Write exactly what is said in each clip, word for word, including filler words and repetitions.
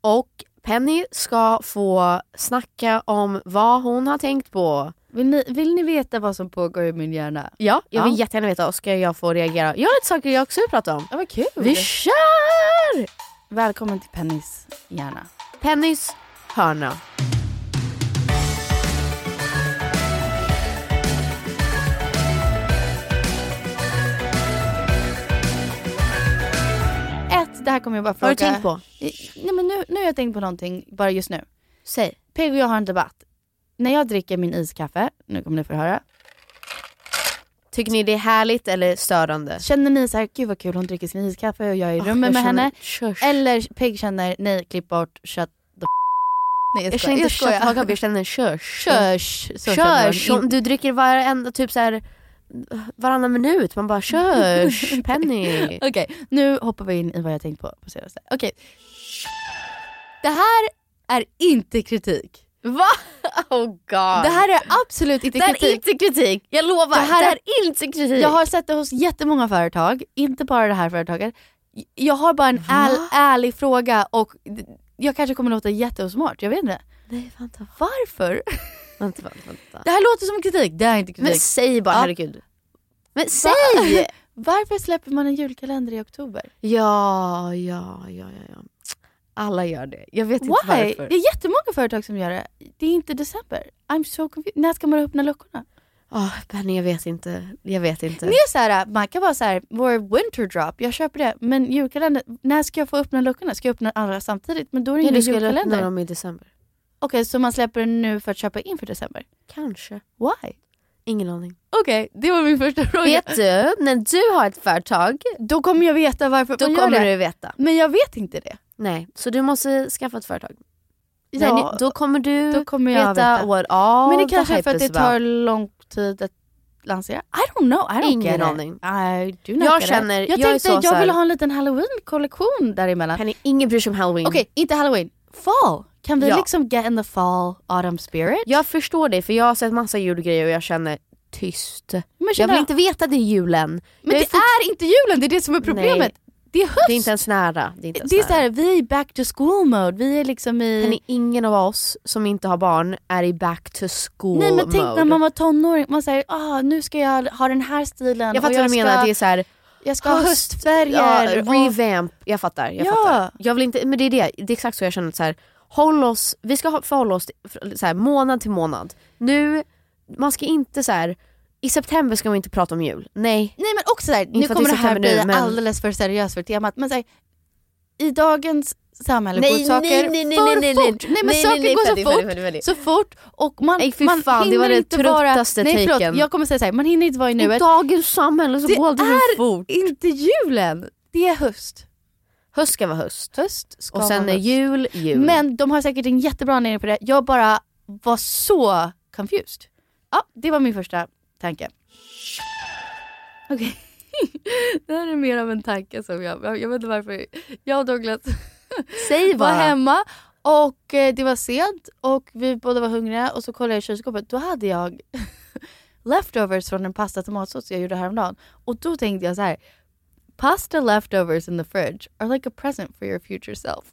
Och Penny ska få snacka om vad hon har tänkt på. Vill ni, vill ni veta vad som pågår i min hjärna? Ja, jag vill ja. jättegärna veta. Och ska jag få reagera? Jag har lite saker jag också vill prata om. Ja, vad kul. Vi kör! Välkommen till Pennys hjärna. Pennys hörna. Ett, det här kommer jag bara fråga. Har du tänkt på? Nej, men nu, nu har jag tänkt på någonting bara just nu. Säg. Peg och jag har en debatt. När jag dricker min iskaffe, nu kommer ni få höra. Tycker ni det är härligt eller störande? Känner ni så här, gud vad kul hon dricker sin iskaffe och jag är i oh, rummet med känner, henne? Shush. Eller Peg känner, nej klipp bort, shut the f***. Nej, jag, jag känner inte shut the f***, jag känner shush. Shush. Du dricker varenda typ så här, varannan minut, man bara shush, Penny. Okej, okay, nu hoppar vi in i vad jag tänkt på på senaste. Okej. Okay. Det här är inte kritik. Va? Oh god. Det här är absolut inte kritik. Det här är inte kritik. Jag lovar. Det här, det här är inte kritik. Jag har sett det hos jättemånga företag. Inte bara det här företaget. Jag har bara en äl, ärlig fråga. Och jag kanske kommer låta jätteosmart. Jag vet inte. Nej, vänta. Varför? Vänta, vänta, vänta. Det här låter som kritik. Det är inte kritik. Men säg bara, ja. herregud. Men säg. Varför släpper man en julkalender i oktober? Ja, ja, ja, ja, ja. Alla gör det. Jag vet inte Why? varför. Det är jättemånga företag som gör det. Det är inte december. I'm so confused. När ska man öppna luckorna? Åh, oh, Penny, jag vet inte. Jag vet inte. Det är så här, man kan vara så här, vår winter drop. Jag köper det. Men julkalender, när ska jag få öppna luckorna? Ska jag öppna alla samtidigt? Men då är det ja, ingen julkalender. Du ska öppna dem i december. Okej, okay, så man släpper den nu för att köpa in för december? Kanske. Why? Ingen aning. Okej, okay, det var min första fråga. Vet du, när du har ett företag, då kommer jag veta varför då man gör det. Då kommer du veta. Men jag vet inte det. Nej, så du måste skaffa ett företag. Ja, nej, då kommer du då kommer jag veta, veta. What all. Men det kanske är för att det tar lång tid att lansera. I don't know, I don't Ingen aning. I do not jag känner, jag, jag tänkte jag såhär. Vill ha en liten Halloween-kollektion däremellan. Penny, ingen bryr sig om Halloween. Okej, okay, inte Halloween. Fall. Kan vi ja. liksom get in the fall autumn spirit? Jag förstår det, för jag har sett massa julgrejer och jag känner tyst. Men jag vill jag... inte veta det är julen. Men jag det fort... är inte julen, det är det som är problemet. Nej. Det är höst. Det är inte ens nära. Det är, inte ens det är så här, vi är back to school mode. Vi är liksom i... Men ingen av oss som inte har barn är i back to school mode. Nej, men tänk mode. När man var tonåring. Man säger, ah, nu ska jag ha den här stilen. Jag fattar jag vad du menar. Ska... Det är så här, jag ska ha höstfärger. Ja, och... Revamp. Jag fattar. Jag ja. fattar. Jag vill inte... Men det är det. Det är exakt så jag känner. Så här, håll oss... Vi ska förhålla oss så här, månad till månad. Nu... Man ska inte så här... I september ska vi inte prata om jul. Nej. Nej, men också där. Nu kommer det här bli nu, men... alldeles för seriöst för temat. Men så här, i dagens samhälle nej, går saker nej, nej, nej, för nej, nej, fort. Nej, nej, nej, nej, nej, nej, men saker nej, går så, nej, fort, nej, nej, nej. så fort. Och man, nej, man fan, hinner det var det inte vara... Nej, förlåt. Jag kommer säga så här. Man hinner inte vara i nuet. I dagens samhälle så det går det för fort. Det är inte julen. Det är höst. Höst ska vara höst. Höst ska och sen vara är höst. jul, jul. Men de har säkert en jättebra nere på det. Jag bara var så confused. Ja, det var min första... tanke. Okej. Okay. Det här är mer av en tanke som jag... Jag vet inte varför. Jag och Douglas Säg var hemma. Och det var sent. Och vi båda var hungriga. Och så kollade jag i kylskåpet. Då hade jag leftovers från en pasta tomatsås jag gjorde häromdagen. Och då tänkte jag så här. Pasta leftovers in the fridge are like a present for your future self.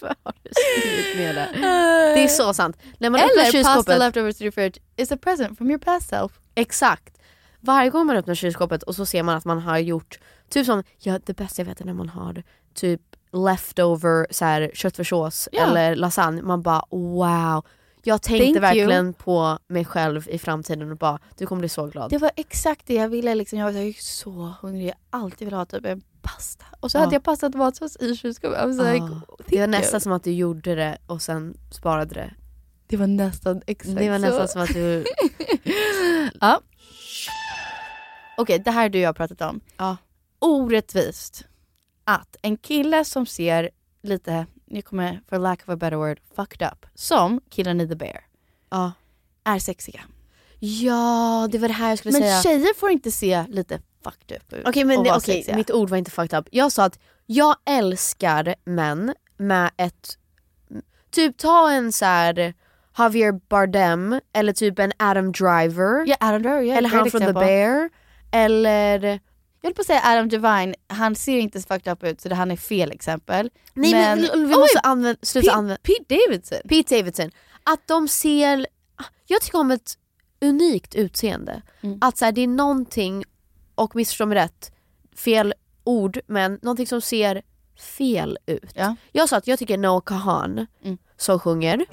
Varför har du skrivit med det? Det är så sant. När man eller pasta leftovers in the fridge is a present from your past self. Exakt. varje gång man öppnar kylskåpet och så ser man att man har gjort typ som, ja, det bästa jag vet är när man har typ leftover så här, köttfärssås yeah. eller lasagne. Man bara wow. Jag tänkte Thank verkligen you. på mig själv i framtiden och bara, du kommer bli så glad. Det var exakt det jag ville. Liksom. Jag var ju så hungrig. Jag alltid ville ha typ en pasta. Och så ja. hade jag pastat matsås i kylskåpet. Ja. Like, det var nästan som att du gjorde det och sen sparade det. Det var nästan exakt Det var nästan så. som att du... ja. Okej, okay, det här du och jag har pratat om. Ja. Orättvist att en kille som ser lite... nu kommer, for lack of a better word, fucked up. Som killen i The Bear. Ja. Är sexiga. Ja, det var det här jag skulle men säga. Men tjejer får inte se lite fucked up ut. Okej, okay, men det, okay, mitt ord var inte fucked up. Jag sa att jag älskar män med ett... typ ta en så här Javier Bardem. Eller typ en Adam Driver. Ja, Adam Driver. Yeah, eller han från The Bear. Eller... jag vill på säga Adam Devine, han ser inte så fucked up ut så det han är fel exempel. Nej men, men vi oj, måste använda, sluta Pete, använda Pete Davidson. Pete Davidson. Att de ser, jag tycker om ett unikt utseende. Mm. Att så här, det är någonting, och missförstå mig rätt, fel ord, men någonting som ser fel ut. Ja. Jag sa att jag tycker Noah Kahan mm. som sjunger.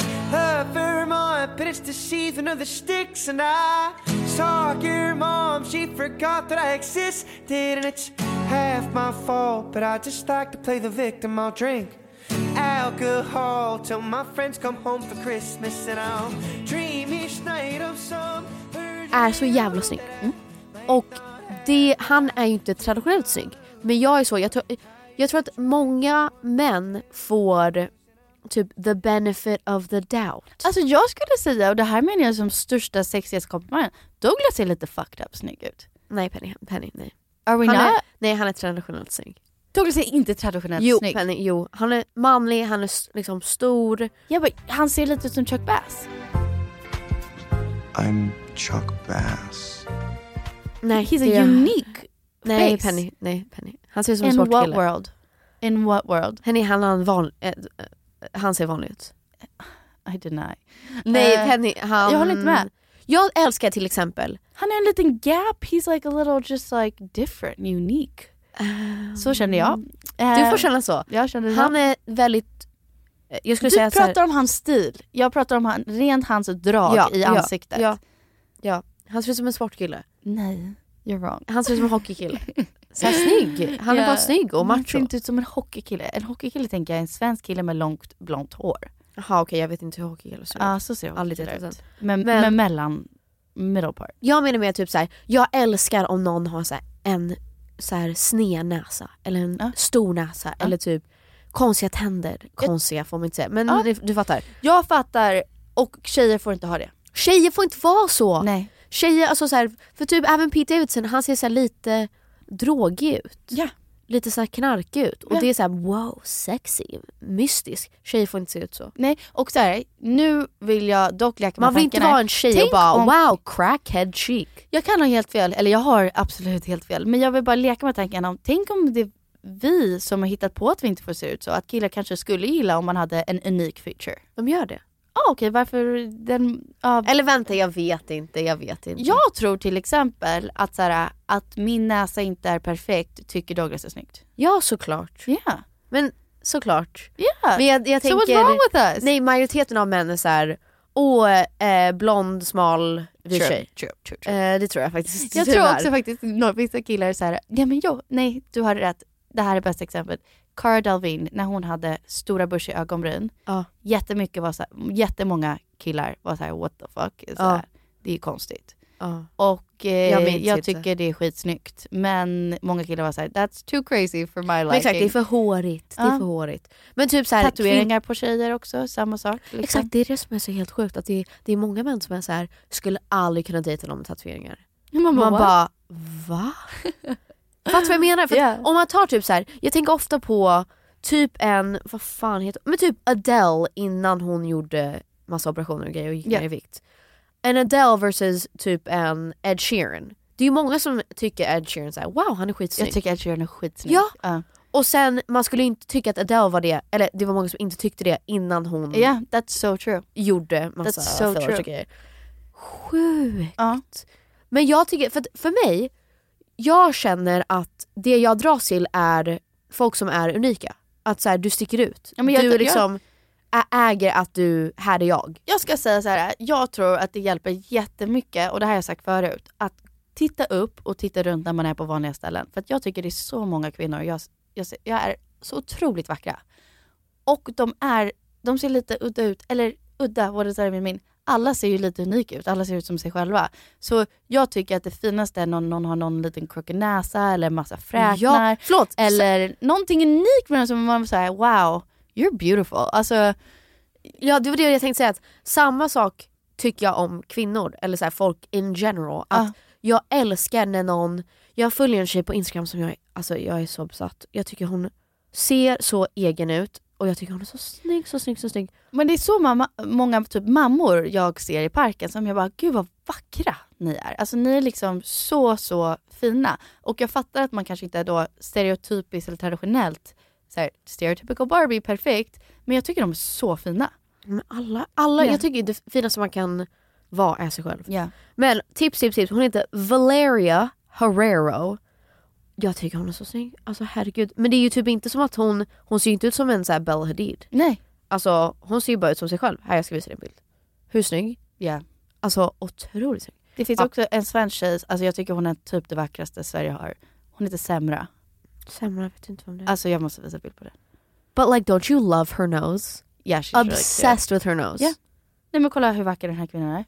But it's the season of the sticks and I saw your mom, she forgot that I existed and it's half my fault, but I just like to play the victim. I'll drink alcohol till my friends come home for Christmas and I'll dream each night of some... är så jävla snygg. Mm. Och det, han är ju inte traditionellt snygg, men jag är så, jag tror, jag tror att många män får... typ the benefit of the doubt. Alltså jag skulle säga, och det här menar jag som största sexighetskomplimenten, Douglas ser lite fucked up snygg ut. Nej Penny, Penny nej. Are we han not? Är, nej, han är traditionellt snygg. Douglas är inte traditionellt jo, snygg. Penny, jo, han är manlig, han är liksom stor. Ja, men han ser lite ut som Chuck Bass. I'm Chuck Bass. Nej, he's a jag... unique nej, face. Penny, nej Penny. Han ser ut som en svart kille. In what world? In what world? Penny, han har en vanlig... Äh, han ser vanlig ut. I deny. Nej, uh, Penny, han... jag håller inte med. Jag älskar till exempel... han är en liten gap. He's like a little just like different, unique. Um, så känner jag. Uh, du får känna så. Jag känner han så. Är väldigt... jag skulle du säga pratar här... om hans stil. Jag pratar om han, rent hans drag ja, i ansiktet. Ja, ja. Han ser ut som en sportkille. Nej, you're wrong. Han ser ut som en hockeykille. Så här, snygg. Han yeah. är bara snygg och macho. Han ser inte ut som en hockeykille. En hockeykille tänker jag är en svensk kille med långt blont hår. Jaha, okej, okay, jag vet inte hur hockeykille ser ut. Ja, ah, så ser hockeykille ut. ut. Men, men, men mellan middle part. Jag menar mer typ så här, jag älskar om någon har så här, en så här snednäsa eller en ah. stor näsa ah. eller typ konstiga tänder. Konstiga jag, får man inte säga. Men ah. du, du fattar. Jag fattar, och tjejer får inte ha det. Tjejer får inte vara så. Nej. Tjejer, alltså så här, för typ även Pete Davidson, han ser så här lite... drogig ut. Yeah. Lite så här knark ut. Och yeah. det är så här, wow, sexy, mystisk. Tjejer får inte se ut så. Nej, och så här, nu vill jag dock leka med tankarna. Man vill inte vara en tjej tänk och bara, om... wow, crackhead chic. Jag kan ha helt fel, eller jag har absolut helt fel. Men jag vill bara leka med tankarna om, tänk om det är vi som har hittat på att vi inte får se ut så. Att killar kanske skulle gilla om man hade en unik feature. De gör det. Ja, ah, okej, okay, varför den... Ah, eller vänta, jag vet inte, jag vet inte. Jag tror till exempel att, så här, att min näsa inte är perfekt tycker Douglas är snyggt. Ja, såklart. Ja. Yeah. Men såklart. Ja. Yeah. Men jag, jag tänker... so what's wrong with us? Nej, majoriteten av män är så här... och eh, blond, smal, vi tjej. True, true, true. Eh, det tror jag faktiskt. Jag tror också faktiskt att vissa killar är så här... ja, men jo, nej, du har rätt. Det här är bästa exemplet. Cara Delvin, när hon hade stora bushiga ögonbryn. Ja. Jättemycket var så här, jättemånga killar var så här, what the fuck? Så ja. här, det är ju konstigt. Ja. Och eh, jag, jag tycker det är skitsnyggt. Men många killar var så här, that's too crazy for my liking. Men exakt, det är för hårigt. Ja. Det är för hårigt. Men typ så här, tatueringar på tjejer också, samma sak. Liksom. Exakt, det är det som är så helt sjukt. Att det, det är många män som är så här, skulle aldrig kunna dejta dem med tatueringar. Man bara, man bara va? Fattar vad jag menar? För yeah. om man tar typ så här, jag tänker ofta på typ en, vad fan heter men typ Adele innan hon gjorde massa operationer och grejer och gick yeah. ner i vikt. En Adele versus typ en Ed Sheeran. Det är ju många som tycker Ed Sheeran så här, wow, han är skitsnygg. Jag tycker Ed Sheeran är skitsnygg. Ja. Uh. Och sen, man skulle inte tycka att Adele var det, eller det var många som inte tyckte det innan hon yeah, that's so true. Gjorde massa fillers och grejer. Sjukt. Uh. Men jag tycker, för, för mig, jag känner att det jag dras till är folk som är unika. Att så här, du sticker ut. Ja, men jag, du jag, liksom jag... äger att du, här är jag. Jag ska säga så här, jag tror att det hjälper jättemycket, och det här har jag sagt förut, att titta upp och titta runt när man är på vanliga ställen. För att jag tycker det är så många kvinnor, jag, jag, jag är så otroligt vackra. Och de är, de ser lite udda ut, eller udda, vad det är med min. Alla ser ju lite unika ut, alla ser ut som sig själva. Så jag tycker att det finaste är någon, någon har någon liten krokig näsa eller massa fräknar. Ja, förlåt. Eller så... någonting unikt med den som man säger, wow, you're beautiful. Alltså, ja, det var det jag tänkte säga, att samma sak tycker jag om kvinnor, eller så här, folk in general. Att uh. jag älskar när någon, jag följer en tjej på Instagram som jag, alltså jag är så besatt. Jag tycker hon ser så egen ut. Och jag tycker hon är så snygg, så snygg, så snygg. Men det är så mamma, många typ mammor jag ser i parken som jag bara, gud vad vackra ni är. Alltså ni är liksom så, så fina. Och jag fattar att man kanske inte är då stereotypiskt eller traditionellt så här, stereotypical Barbie, perfekt. Men jag tycker de är så fina. Men alla, alla yeah. jag tycker det finaste man kan vara är sig själv. Yeah. Men tips, tips, tips. Hon heter Valeria Herrero. Jag tycker hon är så snygg. Alltså herregud. Men det är ju typ inte som att hon... Hon ser ju inte ut som en så här Bella Hadid. Nej. Alltså hon ser ju bara ut som sig själv. Här, jag ska visa dig en bild. Hur snygg? Ja. Yeah. Alltså otroligt snygg. Det finns ja. också en svensk tjej. Alltså jag tycker hon är typ det vackraste Sverige har. Hon heter Semra. Semra, vet inte om det är. Alltså jag måste visa bild på det. But like, don't you love her nose? Yeah, she's obsessed really with her nose. Ja. Yeah. Nej men kolla hur vacker den här kvinnan är.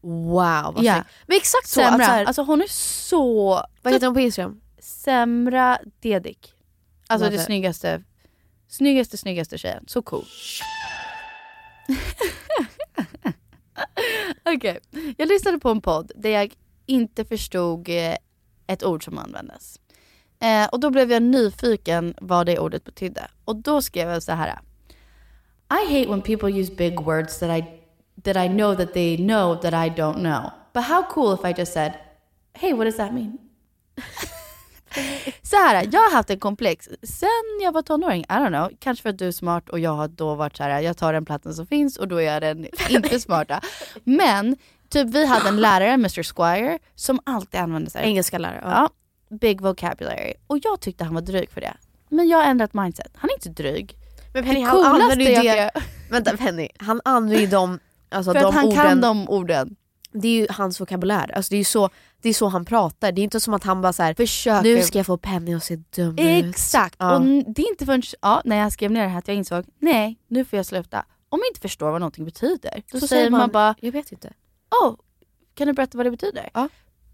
Wow, vad snygg. Yeah. Men exakt så. Semra. Alltså, här, alltså hon är så... Vad heter hon på Instagram? Semra Dedik. Alltså det snyggaste Snyggaste, snyggaste tjejen. Så cool. Okej, okay. Jag lyssnade på en podd där jag inte förstod ett ord som användes, eh, och då blev jag nyfiken vad det ordet betydde. Och då skrev jag så här: I hate when people use big words That I, that I know that they know that I don't know. But how cool if I just said, hey, what does that mean? Så här, jag har haft en komplex sen jag var tonåring, I don't know. Kanske för att du är smart och jag har då varit så här: jag tar den platsen som finns och då är jag den inte smarta. Men typ vi hade en lärare, mister Squire, som alltid använde sig engelska lärare, ja. Ja, big vocabulary. Och jag tyckte han var dryg för det. Men jag har ändrat mindset, han är inte dryg. Men Penny, han använder ju det. Vänta Penny, han använder ju de, alltså, för de att han orden, kan de orden. Det är ju hans vokabulär. Alltså det är ju så, det är så han pratar. Det är inte som att han bara så här, försöker. Nu ska jag få Penny och se dum ut. Exakt. Ja. Och det är inte förrän ja, när jag skrev ner det här att jag insåg, nej, nu får jag sluta. Om jag inte förstår vad någonting betyder, då så säger man, man bara, jag vet inte. Oh, kan du berätta vad det betyder? Ja.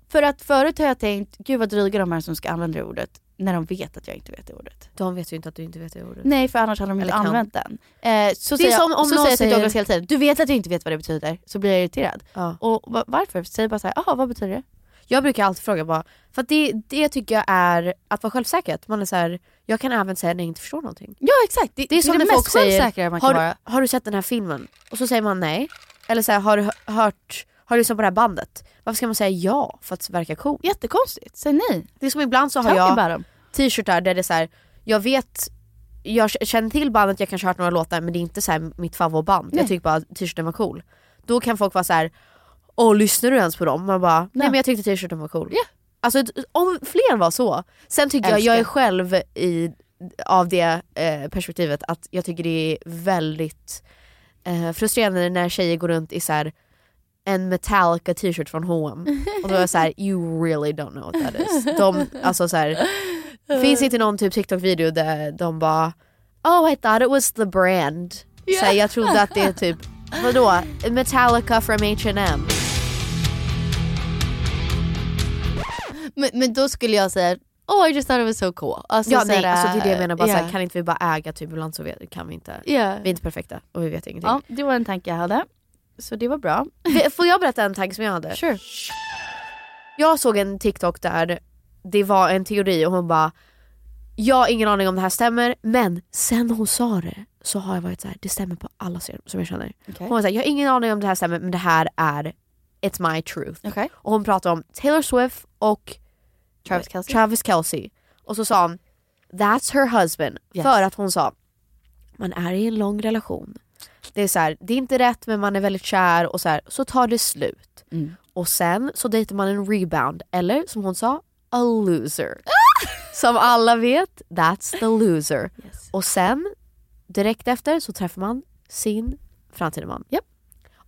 För att förut har jag tänkt, gud vad dryga de här som ska använda det ordet, när de vet att jag inte vet det ordet. De vet ju inte att du inte vet det ordet. Nej, för annars hade de inte använt den. Eh, så säger jag, om så någon säger till Douglas hela tiden, du vet att du inte vet vad det betyder, så blir jag irriterad. Ja. Och varför? Säg bara så här, ja, vad betyder det? Jag brukar alltid fråga bara, för att det, det tycker jag är att vara självsäkert. Man är så här, jag kan även säga när jag inte förstår någonting. Ja, exakt. Det, det är som det, det folk säger, man kan har, vara. Har du sett den här filmen? Och så säger man nej. Eller så här, har du hört... Har du lyssnat på det här bandet? Varför ska man säga ja för att verka cool? Jättekonstigt. Säg nej. Det är som ibland så har jag t-shirtar där det är så här, jag vet, jag känner till bandet, jag kanske har hört några låtar, men det är inte så här mitt favoritband. Jag tycker bara att t-shirten var cool. Då kan folk vara så här, åh, lyssnar du ens på dem? Man bara, nej, nej men jag tyckte t-shirten var cool. Yeah. Alltså om fler var så. Sen tycker Älskar. jag, jag är själv i, av det eh, perspektivet att jag tycker det är väldigt eh, frustrerande när tjejer går runt i så här en Metallica t-shirt från H och M och då är så här, you really don't know what that is. De, alltså så här, finns inte någon typ TikTok-video där de bara, oh I thought it was the brand. Yeah. Så här, jag trodde att det är typ, vadå? Metallica from H and M. Men, men då skulle jag säga, oh I just thought it was so cool. Alltså, ja, så nej, så alltså, det är det jag menar. Bara, yeah. Så här, kan inte vi bara äga typ, ibland så vet, kan vi inte. Yeah. Vi är inte perfekta och vi vet ingenting. Ja, det var en tanke jag hade. Så det var bra. Får jag berätta en tanke som jag hade? Sure. Jag såg en TikTok där det var en teori och hon bara, jag har ingen aning om det här stämmer, men sen hon sa det så har jag varit så här, det stämmer på alla serier som jag känner. Okay. Hon var så här, jag har ingen aning om det här stämmer, men det här är it's my truth. Okay. Och hon pratade om Taylor Swift och Travis Kelce. Travis Kelce. Och så sa hon, that's her husband. Yes. För att hon sa, man är i en lång relation. Det är så här, det är inte rätt men man är väldigt kär och så här, så tar det slut. Mm. Och sen så dejtar man en rebound. Eller som hon sa, a loser. Som alla vet, that's the loser. Yes. Och sen, direkt efter så träffar man sin framtida man. Yep.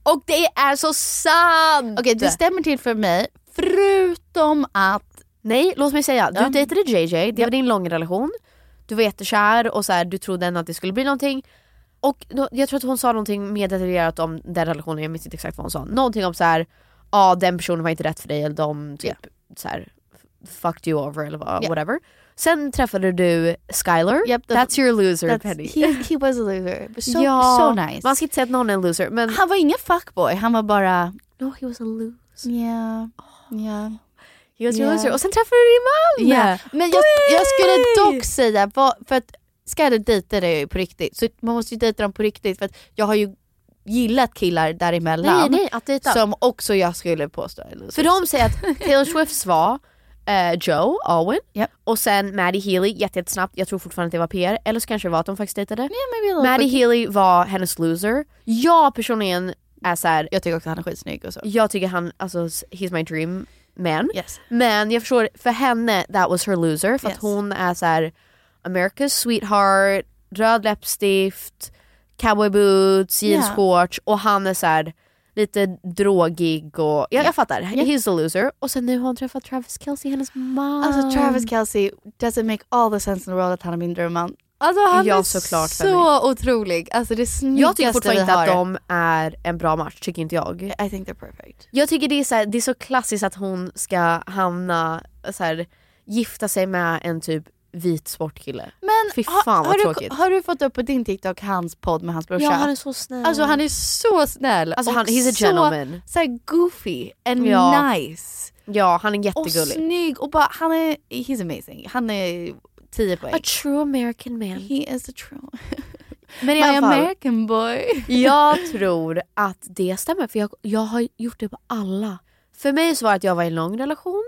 Och det är så sant! Okej, okay, det stämmer till för mig. Förutom att... Nej, låt mig säga. Du dejtade J J. Det yep. var din långa relation. Du var jättekär och så här, du trodde ändå att det skulle bli någonting. Och jag tror att hon sa någonting mer detaljerat om den relationen. Jag minns inte exakt vad hon sa. Någonting om så här, ja, den personen var inte rätt för dig. Eller de typ yeah. så här, fucked you over eller yeah. whatever. Sen träffade du Skylar. Yep, the, that's your loser, that's, Penny. He, he was a loser. So, ja, so nice. Man ska inte säga att någon är en loser. Men... Han var ingen fuckboy. Han var bara... No, he was a loser. Yeah. Yeah. He was yeah. a loser. Och sen träffade du din man. Yeah. Men jag, jag skulle dock säga... För att Skylar dejtade jag ju på riktigt. Så man måste ju dejta dem på riktigt. För att jag har ju gillat killar däremellan. Nej, nej, att dejta. Som också jag skulle påstå. För de säger att Taylor Swifts var... Uh, Joe Alwyn yep. och sen Matty Healy jättesnabbt. Jag tror fortfarande att det var P R. Eller så kanske det var att de faktiskt dejtade. Yeah, Matty Healy var hennes loser. Jag personligen är såhär, jag tycker också att han är skitsnygg och så. Jag tycker han, alltså he's my dream man. Yes. Men jag förstår, för henne that was her loser. För yes. att hon är såhär America's sweetheart, röd läppstift, cowboy boots, jeans yeah. shorts. Och han är såhär lite drogig och... Ja, yeah. jag fattar. Yeah. He's the loser. Och sen nu har hon träffat Travis Kelce, hennes man. Alltså Travis Kelce doesn't make all the sense in the world att han är min drömman. Alltså han jag är såklart, så otrolig. Alltså det snyggaste. Jag tycker fortfarande inte att de är en bra match, tycker inte jag. I think they're perfect. Jag tycker det är så, här, det är så klassiskt att hon ska hamna så här, gifta sig med en typ vit sportkille. Men fy fan, har, vad har tråkigt. Du, har du fått upp på din TikTok hans podd med hans brorsa? Ja, han är så snäll. Alltså han är så snäll. Alltså han, he's a gentleman. Så, så här goofy and ja. nice. Ja, han är jättegullig. Och snygg och bara, han är, he's amazing. Han är tio poäng. A true American man. He is a true. Men My American boy. Jag tror att det stämmer. För jag, jag har gjort det på alla. För mig så var det att jag var i en lång relation.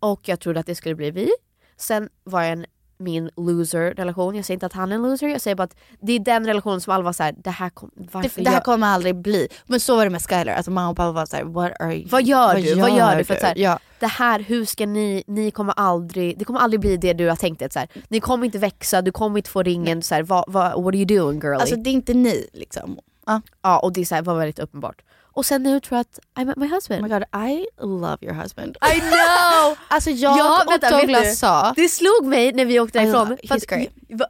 Och jag trodde att det skulle bli vi. Sen var jag en, min loser-relation. Jag säger inte att han är en loser. Jag säger bara att det är den relationen som alla var såhär, det här, kom, det, det här jag... kommer aldrig bli. Men så var det med Skylar. Alltså mamma och pappa var såhär, what are you? Vad gör vad du? Gör vad gör du? du? För att så här, ja. Det här, hur ska ni, ni kommer aldrig, det kommer aldrig bli det du har tänkt att så här, ni kommer inte växa, du kommer inte få ringen. Så här, va, va, what are you doing, girlie? Alltså det är inte ni, liksom. Ja, uh. ja och det så här, var väldigt uppenbart. Och sen nu tror jag att I met my husband. Oh my god, I love your husband. I know! Alltså jag ja, och vänta, Douglas sa... Det slog mig när vi åkte därifrån.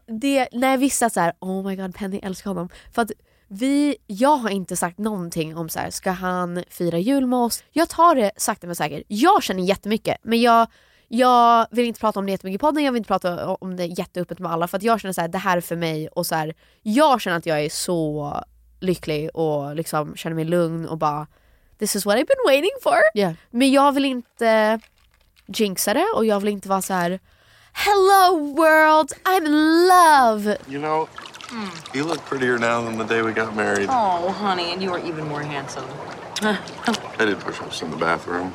Det, när jag visste att så här, oh my god, Penny älskar honom. För att vi, jag har inte sagt någonting om så här, ska han fira jul med oss? Jag tar det sakta men säkert. Jag känner jättemycket, men jag, jag vill inte prata om det jättemycket i podden. Jag vill inte prata om det jätteöppet med alla. För att jag känner så här, det här är för mig. Och så här, jag känner att jag är så... lycklig och liksom känner mig lugn och bara, this is what I've been waiting for. Yeah. Men jag vill inte jinxa det och jag vill inte vara så här, hello world, I'm in love. You know, mm. you look prettier now than the day we got married. Oh honey, and you are even more handsome. I did push-ups in the bathroom.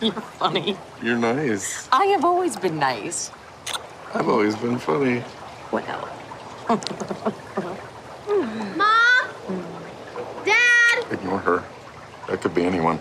You're funny. You're nice. I have always been nice. I've always been funny. Wow. Ignore her. That could be anyone.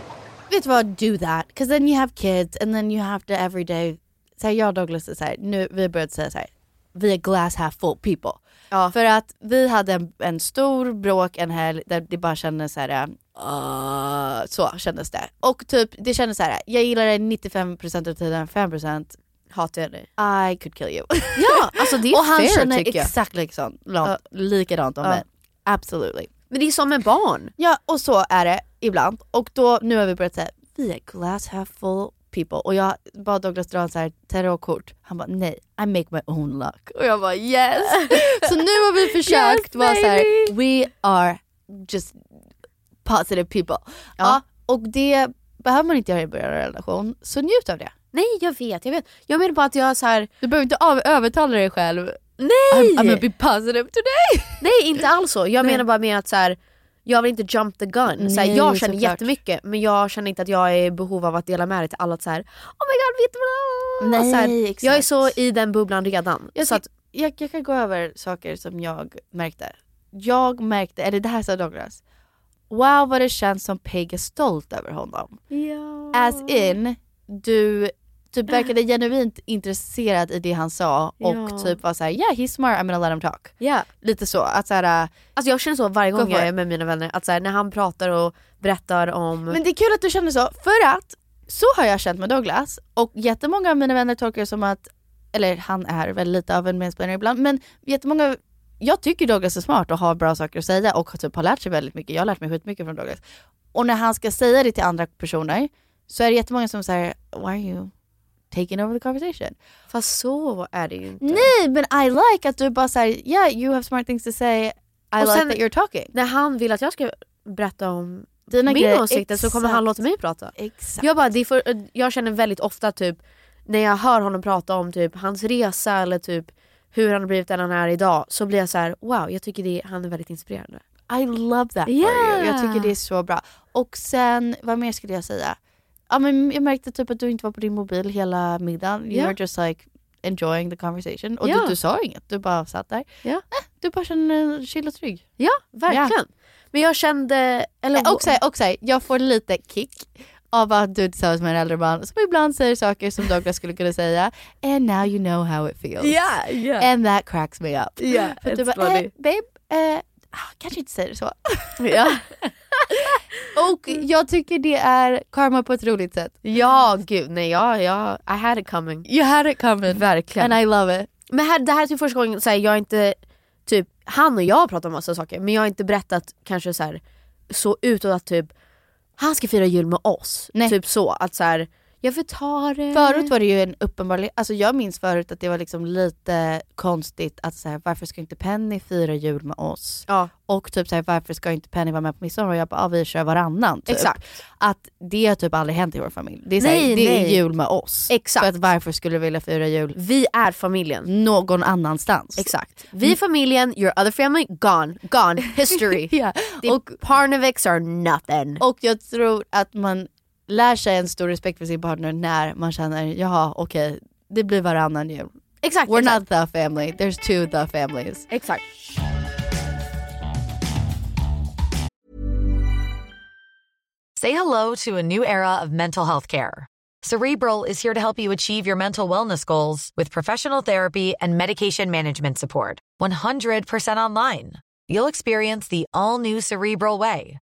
Vet du vad? Do that. Because then you have kids and then you have to every day. Så här, jag och Douglas är så här, nu vi har börjat säga så här, vi är glass half full people. Ja. För att vi hade en, en stor bråk en helg där det bara kändes så här, uh, så kändes det. Och typ, det kändes så här, jag gillar det nittiofem procent av tiden, fem procent hatar jag dig. I could kill you. Ja, alltså det är och fair, han känner tycker exakt liksom, uh, likadant om uh. mig. Absolutely. Men det är som en barn. Ja, och så är det ibland. Och då, nu har vi börjat säga, vi är glass half full people. Och jag bad Douglas dra en så här terrorkort. Han bara, nej, I make my own luck. Och jag bara, yes. Så nu har vi försökt yes, vara så här, we are just positive people. Ja. Ja, och det behöver man inte göra i början av en relation. Så njut av det. Nej, jag vet, jag vet. Jag menar bara att jag så här, du behöver inte av- övertala dig själv. Nej! I'm, I'm gonna be positive today. Nej, inte alls så. Jag Nej. menar bara med att så här, jag vill inte jump the gun. Så här, Nej, jag känner såklart. jättemycket, men jag känner inte att jag är i behov av att dela med det till alla att så här, oh my god, vet du vad? Nej, så här, exakt. Jag är så i den bubblan redan. Jag, så att, jag, jag kan gå över saker som jag märkte. Jag märkte, eller det här sa Douglas. wow vad det känns som Peg är stolt över honom. Ja. As in, du typ verkade genuint intresserad i det han sa och ja. typ var så här, yeah, he's smart, I'm gonna let him talk. Yeah. Lite så att så här, alltså jag känner så varje gång jag är med mina vänner att så här, när han pratar och berättar om. Men det är kul att du känner så, för att så har jag känt med Douglas och jättemånga av mina vänner tolkar det som att, eller han är väl lite av en medspelare ibland, men jättemånga, jag tycker Douglas är smart och har bra saker att säga och typ har lärt sig väldigt mycket. Jag har lärt mig skitmycket från Douglas. Och när han ska säga det till andra personer så är det jättemånga som säger, why are you taking over the conversation? Fast så är det ju inte. Nej, men I like att du bara säger, yeah, you have smart things to say, I och like sen, that you're talking. När han vill att jag ska berätta om dina min grejer, åsikter, exakt, så kommer han låta mig prata. Exakt. Jag, bara, det är för, jag känner väldigt ofta typ när jag hör honom prata om typ hans resa eller typ hur han har blivit den han är idag, så blir jag så här, wow, jag tycker det, han är väldigt inspirerande. I love that for yeah. you. Jag tycker det är så bra. Och sen, vad mer skulle jag säga? Ja, men jag märkte typ att du inte var på din mobil hela middagen. You yeah. were just like enjoying the conversation. Och yeah. du, du sa inget, du bara satt där. Yeah. Äh, du bara kände chill och trygg. Ja, verkligen. Yeah. Men jag kände... Eller... Och, så här, och så här, jag får lite kick av att du tillsammans med en äldre man som ibland säger saker som Douglas skulle kunna säga. And now you know how it feels. Yeah, yeah. And that cracks me up. Yeah, för it's du bara, funny. Eh, babe, eh, kanske inte säger det så. Ja. Och jag tycker det är karma på ett roligt sätt. Ja, gud, nej, ja, ja. I had it coming. You had it coming. Verkligen. And I love it. Men här, det här är typ första gången, så här, jag är inte... Typ, han och jag pratar om massa saker, men jag har inte berättat kanske så här, så utåt att typ han ska fira jul med oss. Nej. Typ så, att så här, jag förtar det. Förut var det ju en uppenbarlig, alltså jag minns förut att det var liksom lite konstigt att så här, varför ska inte Penny fira jul med oss? Ja. Och typ så här, varför ska inte Penny vara med på midsommar? Och jag bara, ah, vi kör varannan typ. Exakt. Att det har typ aldrig hänt i vår familj. Det är så här, nej, det nej. är jul med oss. Exakt. För att varför skulle vi vilja fira jul? Vi är familjen. Någon annanstans. Exakt. Vi är familjen, your other family, gone. Gone. History. Ja. Och Parneviks are nothing. Och jag tror att man lär sig en stor respekt för sin partner när man känner, jaha, okej, okay, det blir varannan jul. Exakt. We're exakt. not the family, there's two the families. Exakt. Say hello to a new era of mental health care. Cerebral is here to help you achieve your mental wellness goals with professional therapy and medication management support. one hundred percent online. You'll experience the all-new Cerebral way,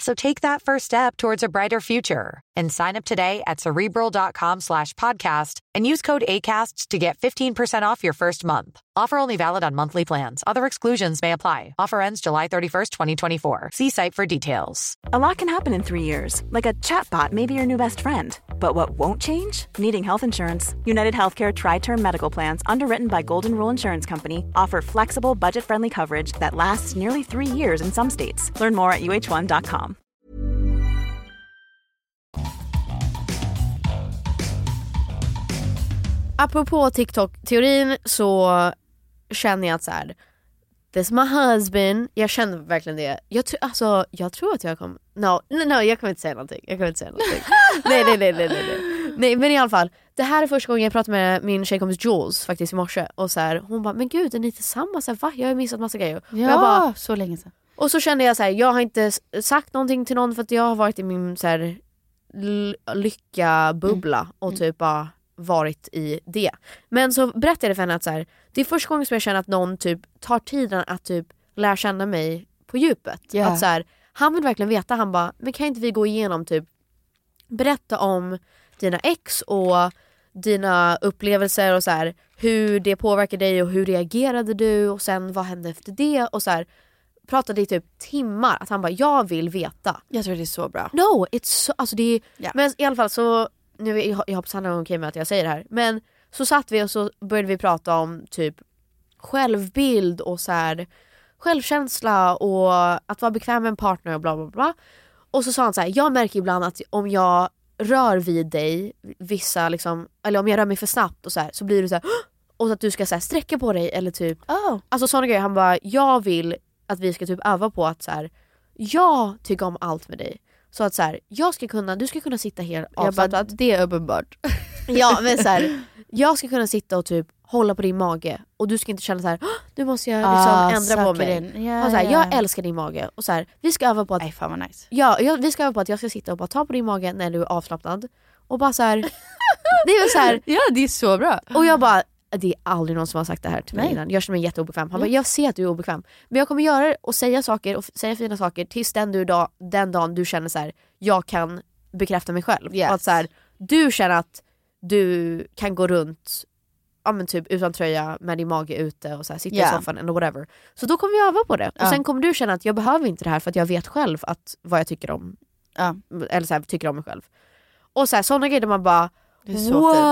So take that first step towards a brighter future and sign up today at Cerebral.com slash podcast and use code ACAST to get fifteen percent off your first month. Offer only valid on monthly plans. Other exclusions may apply. Offer ends July thirty-first, twenty twenty-four. See site for details. A lot can happen in three years, like a chatbot may be your new best friend. But what won't change? Needing health insurance. United Healthcare Tri-Term Medical Plans, underwritten by Golden Rule Insurance Company, offer flexible, budget-friendly coverage that lasts nearly three years in some states. Learn more at U H one dot com. Apropå TikTok-teorin så känner jag att så här, this my husband, jag känner verkligen det. Jag, tr- alltså, jag tror att jag kommer, no, no, no, jag kommer inte säga någonting, jag kommer inte säga någonting. nej, nej, nej, nej, nej, nej. Nej, men i alla fall, det här är första gången jag pratar med min tjejkompis Jules faktiskt i morse. Och så här, hon bara, men gud, är ni tillsammans? Så här, va? Jag har ju missat massa grejer. Ja, jag bara, så länge sedan. Och så kände jag så här, jag har inte sagt någonting till någon för att jag har varit i min så här, l- lycka-bubbla mm. och typ bara... Mm. varit i det. Men så berättade jag för henne att så här, det är första gången som jag känner att någon typ tar tiden att typ lära känna mig på djupet. Yeah. Att så här, han vill verkligen veta, han bara, men kan inte vi gå igenom typ berätta om dina ex och dina upplevelser och så här, hur det påverkade dig och hur reagerade du och sen vad hände efter det och så här, pratade i typ timmar att han bara, jag vill veta. Jag tror det är så bra. No, it's so, alltså det är, yeah. Men i alla fall så nu, jag, jag hoppas han är okej med att jag säger det här. Men så satt vi och så började vi prata om typ självbild och så här, självkänsla och att vara bekväm med en partner och bla bla bla. Och så sa han så här, jag märker ibland att om jag rör vid dig vissa liksom, eller om jag rör mig för snabbt och så här, så blir du så här, och så att du ska så här, sträcka på dig eller typ oh. Alltså sådana grejer. Han bara, jag vill att vi ska typ öva på att så här, jag tycker om allt med dig. Så att så här, jag ska kunna, du ska kunna sitta helt avslappnad. Det är uppenbart. Ja, men så här, jag ska kunna sitta och typ hålla på din mage och du ska inte känna så här, nu måste jag liksom ah, ändra på mig. Yeah, och så här, yeah. Jag älskar din mage och så här, vi ska öva på att, ay, fan vad nice. Ja, jag, vi ska öva på att jag ska sitta och bara ta på din mage när du är avslappnad och bara så här. Det är så här. Ja, det är så bra. Och jag bara, det är aldrig någon som har sagt det här till mig innan. Jag känner mig jätteobekväm. Han bara, jag ser att du är obekväm. Men jag kommer göra och säga saker och säga fina saker tills den, du dag, den dagen du känner så här, jag kan bekräfta mig själv. Yes. Att så här, du känner att du kan gå runt ja, men typ utan tröja med din mage ute och så här, sitta yeah. i soffan eller whatever. Så då kommer jag öva på det. Och uh. sen kommer du känna att jag behöver inte det här för att jag vet själv att, vad jag tycker om. Uh. Eller så här, tycker om mig själv. Och så här, sådana grejer där man bara, det är så wow. fint.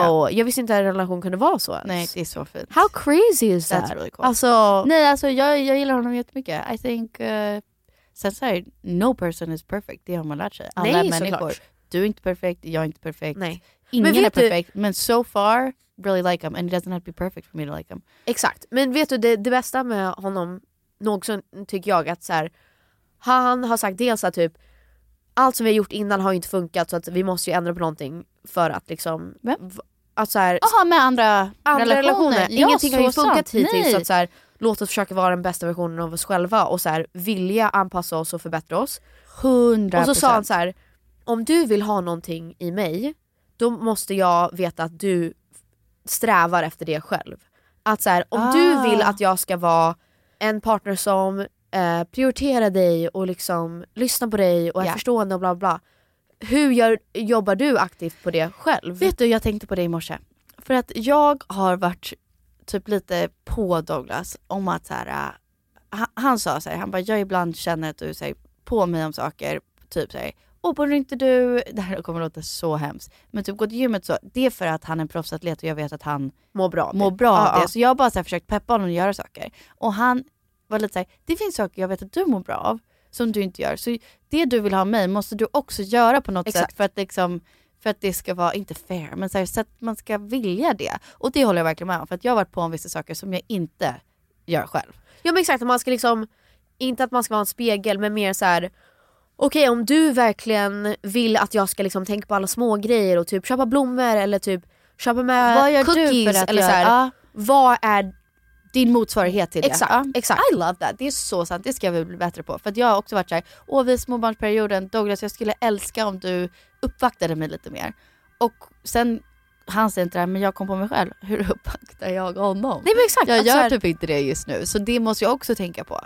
Yeah. Jag visste inte att en relation kunde vara så ens. Nej, det är så fint. How crazy is that? That's really cool. Alltså, nej, alltså jag, jag gillar honom jättemycket. I think, uh, sen så här, no person is perfect. Det har man lärt sig. Alla nej, människor. Såklart. Du är inte perfekt, jag är inte perfekt. Nej. Ingen är perfekt, du, men so far really like him and it doesn't have to be perfect for me to like him. Exakt, men vet du det, det bästa med honom någonsin tycker jag att så här, han har sagt dels att typ allt som vi har gjort innan har ju inte funkat så att vi måste ju ändra på någonting för att liksom v, att så här, aha, med andra, andra relationer, relationer. Ja, ingenting har ju funkat sant. Hittills. Nej. Så att så här, låt oss försöka vara den bästa versionen av oss själva och så här, vilja anpassa oss och förbättra oss. hundra procent. Och så sa han så här, om du vill ha någonting i mig då måste jag veta att du strävar efter det själv. Att så här, om ah. du vill att jag ska vara en partner som eh, prioriterar dig och liksom lyssnar på dig och är yeah. förstående och bla bla. Hur gör, jobbar du aktivt på det själv? Vet du, jag tänkte på det i morse. För att jag har varit typ lite på Douglas om att så här, han, han sa så här, han bara, jag ibland känner att du säger på mig om saker, typ så här, och borde inte du, det här kommer låta så hemskt, men typ gå till gymmet så, det är för att han är en proffsatlet och jag vet att han mår bra mår bra av det. Ja, ja. Så jag har bara så här försökt peppa honom att göra saker. Och han var lite så här, det finns saker jag vet att du mår bra av som du inte gör. Så det du vill ha mig måste du också göra på något Exakt. Sätt för att liksom, för att det ska vara, inte fair, men så, här, så att man ska vilja det. Och det håller jag verkligen med om, för att jag har varit på om vissa saker som jag inte gör själv. Ja men exakt, man ska liksom, inte att man ska vara en spegel, men mer så här, okej, om du verkligen vill att jag ska liksom tänka på alla små grejer och typ köpa blommor eller typ köpa med vad gör cookies du för att eller så här, uh, vad är din motsvarighet till det? Exakt, uh, exakt. I love that. Det är så sant. Det ska vi bli bättre på. För att jag har också varit så här, åh, vid småbarnsperioden, Douglas, jag skulle älska om du uppvaktade mig lite mer. Och sen, han säger inte det här, men jag kom på mig själv. Hur uppvaktar jag honom? Nej, men exakt. Jag alltså, gör typ inte det just nu. Så det måste jag också tänka på.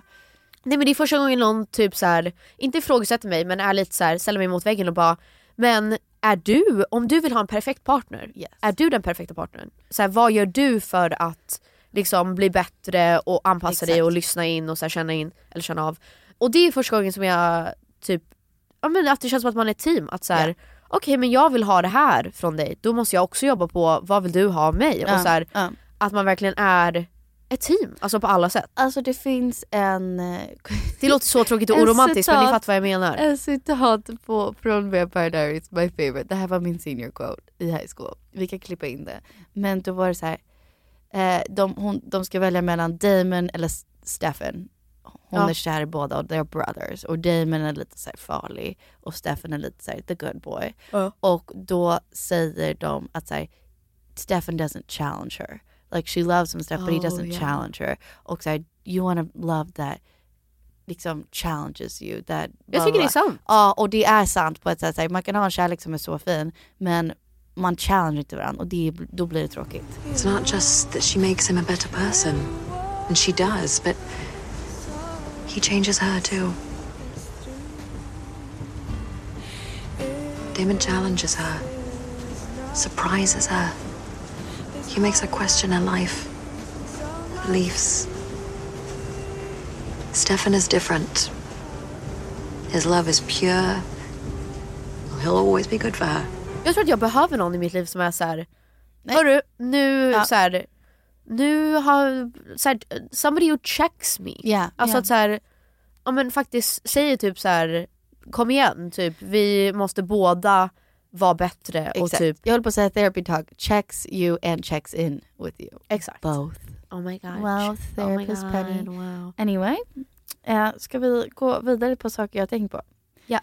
Nej men det är första gången någon typ så här, inte ifrågasätter mig men är lite så här, ställer mig mot väggen och bara, men är du, om du vill ha en perfekt partner, yes. är du den perfekta partnern? Så här, vad gör du för att liksom bli bättre och anpassa Exakt. Dig och lyssna in och så här, känna in eller känna av. Och det är första gången som jag typ, ja men att det känns som att man är ett team, att så här, yeah. okej, men jag vill ha det här från dig, då måste jag också jobba på vad vill du ha av mig uh, och så här, uh. att man verkligen är ett team, alltså på alla sätt. Alltså det finns en... Det låter så tråkigt och oromantiskt, citat, men ni fattar vad jag menar. En citat på, från Vampire Diaries, my favorite. Det här var min senior quote i high school. Vi kan klippa in det. Men då var det så här, eh, de, hon, de ska välja mellan Damon eller Stefan. Hon ja. Är kär i båda och they're brothers. Och Damon är lite så här farlig och Stefan är lite så här the good boy. Ja. Och då säger de att så här, Stefan doesn't challenge her. Like she loves him stuff, oh, but he doesn't yeah. challenge her. Och så här, you want to love that liksom challenges you. That jag tycker det är sant. Ja, och det är sant på ett sätt. Man kan ha en kärlek som är så fin, men man challenger inte varandra och det, då blir det tråkigt. It's not just that she makes him a better person. And she does, but he changes her too. Damon challenges her. Surprises her. He makes her question her life, beliefs. Stefan is different. His love is pure. He'll always be good for her. Jag tror att jag behöver någon i mitt liv som är så här, hörru, nu ja. Så här, nu har så här, somebody who checks me. Yeah, alltså yeah. att så här, ja men faktiskt säger typ så här, kom igen, typ vi måste båda var bättre. Exakt. Och typ, jag håller på att säga therapy dog checks you and checks in with you. Exakt. Both. Oh my god. Wow, therapist oh god. Penny. Wow. Anyway, uh, ska vi gå vidare på saker jag tänkt på? Ja.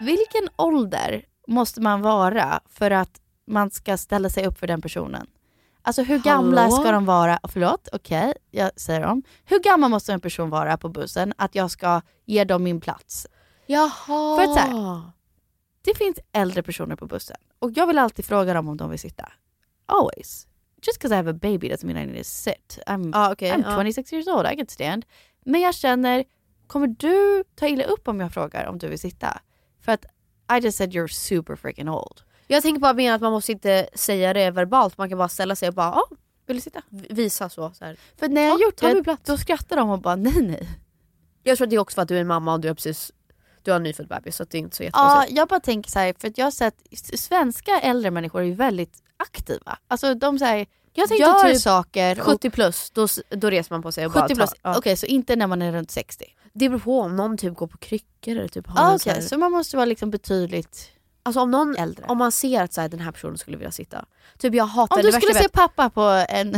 Vilken ålder måste man vara för att man ska ställa sig upp för den personen? Alltså hur gamla Hallå? ska de vara? Förlåt, okej, okay, jag säger om. Hur gammal måste en person vara på bussen att jag ska ge dem min plats? Jaha. För att så här, det finns äldre personer på bussen. Och jag vill alltid fråga dem om de vill sitta. Always. Just because I have a baby doesn't mean I need to sit. I'm, ah, okay. I'm twenty-six ah. years old, I can stand. Men jag känner, kommer du ta illa upp om jag frågar om du vill sitta? För att I just said you're super freaking old. Jag tänker bara med att man måste inte säga det verbalt. Man kan bara ställa sig och bara, ja, vill du sitta? Visa så. så här. För när jag har gjort det, plats. Då skrattar de och bara, nej, nej. Jag tror att det är också för att du är en mamma och du har precis, du har en nyfödd bebis. Så det är inte så jättekonstigt. Ja, jag bara tänker så här, för att jag har sett, svenska äldre människor är väldigt aktiva. Alltså de så här, jag tänkte gör typ saker. sjuttio plus, då, då reser man på sig och sjuttio bara plus, ja. Okej, okay, så inte när man är runt sextio. Det beror på om någon typ går på kryckor eller typ har ah, Okej, okay. så, så man måste vara liksom betydligt... Alltså om någon äldre. Om man ser att så här, den här personen skulle vilja sitta. Typ jag hatar om du det skulle se vet. pappa på en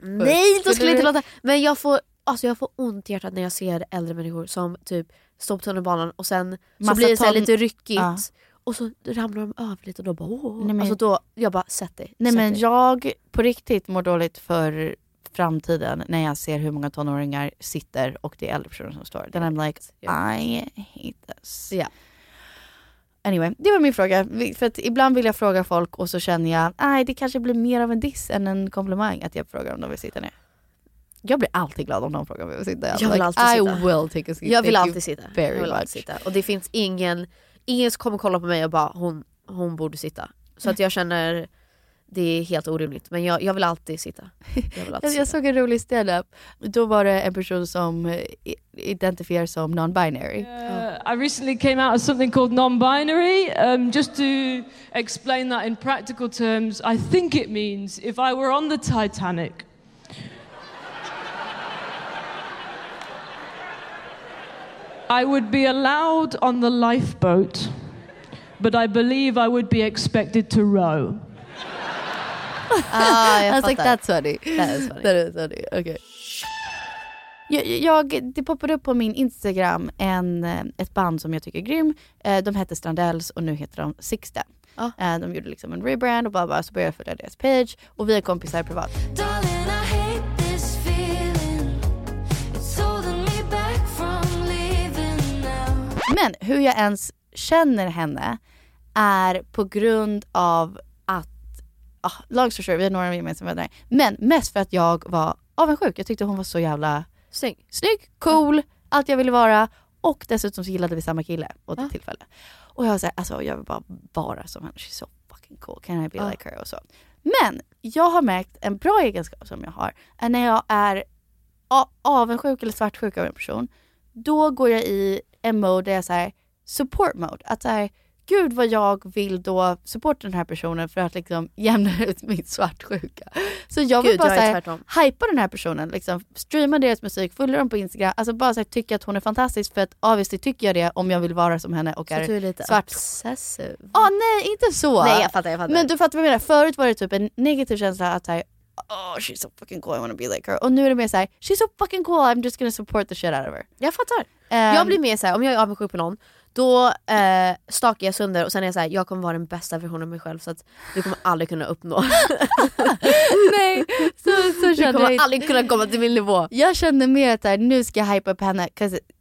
nej, då skulle jag inte låta. Men jag får alltså jag får ont i hjärtat när jag ser äldre människor som typ står på tunnelbanan och sen massa så blir det så här, lite ryckigt ja. och så ramlar de över lite och då bara åh. Nej, men, alltså då jag bara sätt dig. Nej sätt men dig. Jag på riktigt mår dåligt för framtiden när jag ser hur många tonåringar sitter och det är äldre personer som står. Then I'm like yeah. I hate this. Ja. Yeah. Anyway, det var min fråga. För att ibland vill jag fråga folk och så känner jag nej, det kanske blir mer av en diss än en komplimang att jag frågar om de vill sitta ner. Jag blir alltid glad om de frågar om jag vill sitta. Jag, jag vill like, alltid I sitta. Will take a seat. Jag vill alltid sitta. Jag vill alltid sitta. Och det finns ingen ingen som kommer kolla på mig och bara hon, hon borde sitta. Så att jag känner det är helt orimligt. Men jag, jag vill alltid sitta. Jag, vill alltid sitta. Jag såg en rolig stand-up. Då var det en person som identifierar som non-binary. Uh, I recently came out as something called non-binary. Um, just to explain that in practical terms, I think it means if I were on the Titanic. I would be allowed on the lifeboat. But I believe I would be expected to row. Ah, jag I was like, that's funny. That is funny. That is funny. Okay. Jag, jag, det poppade upp på min Instagram en, ett band som jag tycker är grym. De hette Strandells och nu heter de Sixta. Ah. De gjorde liksom en rebrand och bara, bara så började jag följa deras page. Och vi är kompisar privat. Darling, I hate this feeling. It's holding me back from leaving now. Men hur jag ens känner henne är på grund av Ah, Långsverkare, vi har några gemensamma vänner. Men mest för att jag var avundsjuk. Jag tyckte hon var så jävla snygg, snygg cool, mm. allt jag ville vara. Och dessutom så gillade vi samma kille åt mm. ett tillfälle. Och jag var så här, alltså jag vill bara vara som henne. She's so fucking cool, can I be mm. like her? Och så. Men jag har märkt en bra egenskap som jag har. Är när jag är avundsjuk eller svartsjuk av en person, då går jag i en mode där jag så här, support mode. Att så här, gud vad jag vill då supporta den här personen för att liksom jämna ut min svartsjuka. Så jag vill gud, bara såhär hypa den här personen. Liksom, streama deras musik, följa dem på Instagram. Alltså bara såhär tycka att hon är fantastisk. För att obviously tycker jag det om jag vill vara som henne och så är, du är lite svart. Obsessiv. Ah, nej, inte så. Nej, jag fattar, jag fattar. Men du fattar vad jag menar. Förut var det typ en negativ känsla att såhär oh, she's so fucking cool, I wanna be like her. Och nu är det mer såhär, she's so fucking cool, I'm just gonna support the shit out of her. Jag fattar. Um, jag blir mer såhär, om jag är avundsjuk på någon då eh, stakar jag sönder och sen är jag så här, jag kommer vara den bästa versionen av mig själv så att du kommer aldrig kunna uppnå. Nej, så, så känner du kommer jag aldrig kunna komma till min nivå. Jag känner mer att här, nu ska jag hypa upp henne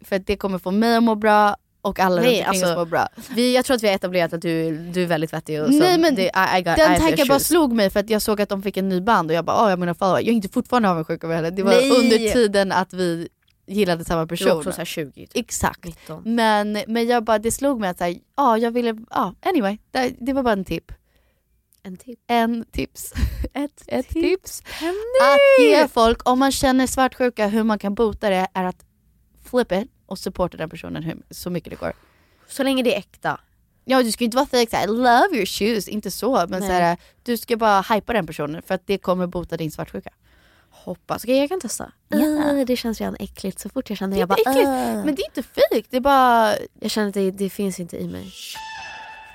för att det kommer få mig att må bra och alla runt omkring alltså, oss må bra. Vi, jag tror att vi har etablerat att du, du är väldigt vettig. Och så, nej, men det, I, I got, den tanken bara slog mig för att jag såg att de fick en ny band och jag bara, oh, jag menar fall, jag är inte fortfarande avundsjuk över henne. Det var nej. Under tiden att vi gillade samma person. Det var också så här tjugo. Exakt. nitton. Men, men jag bara, det slog mig att så här, ja, jag ville, ja, anyway. Det, det var bara en tipp. En tipp. En tips. Ett, Ett tips. tips. Att ge folk, om man känner svartsjuka, hur man kan bota det är att flip it och supporta den personen hur, så mycket det går. Så länge det är äkta. Ja, du ska inte vara fake såhär, I love your shoes. Inte så, men så här, du ska bara hypa den personen för att det kommer bota din svartsjuka. Hoppas. Okej, jag kan testa. Yeah. Uh, det känns redan äckligt så fort jag känner. Det jag bara, uh. Men det är inte fake. Det är bara... Jag känner att det, det finns inte i mig.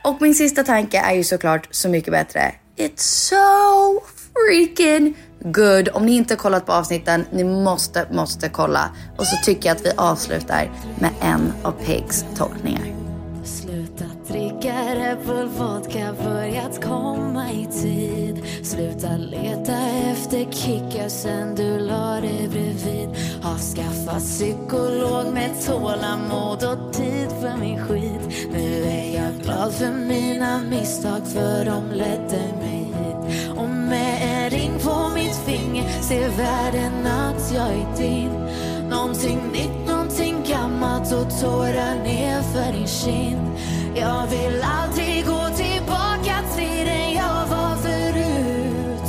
Och min sista tanke är ju såklart Så mycket bättre. It's so freaking good. Om ni inte kollat på avsnitten, ni måste, måste kolla. Och så tycker jag att vi avslutar med en av Pigs tolkningar. Slutat dricka Red Bull vodka, börjat komma i tid. Sluta leta efter kickar sen du la dig bredvid. Avskaffa psykolog med tålamod och tid för min skit. Nu är jag glad för mina misstag, för de ledde mig hit. Och med en ring på mitt finger ser världen att jag är din. Någonting nytt, någonting gammalt och tårar ner för din kind. Jag vill aldrig gå tillbaka till den jag var förut.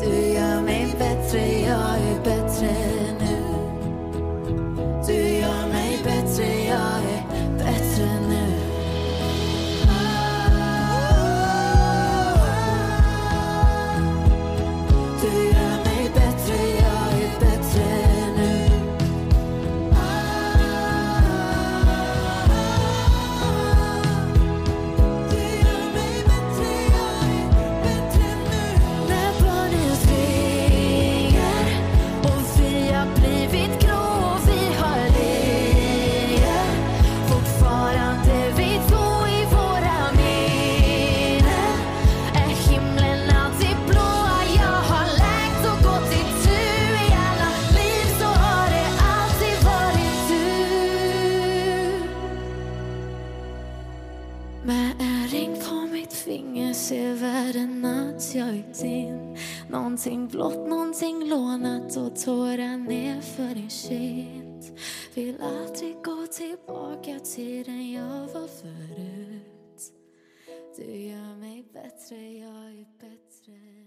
Du gör mig bättre, jag är bättre nu. Du gör mig bättre, jag är bättre nu. Du gör mig bättre, jag är bättre nu. Du gör mig bättre, jag är bättre nu. När barnen springer och vi har blivit grå och vi har legat. Fortfarande vi två i våra minnen. Är himlen alltid blåa? Jag har läkt och gått i tur. I alla liv så har det alltid varit du. Med en ring på mitt finger ser världen att jag är din. Någonting blått, någonting lånat och tårar ner för din kind. Vill aldrig gå tillbaka till den jag var förut. Du gör mig bättre, jag är bättre.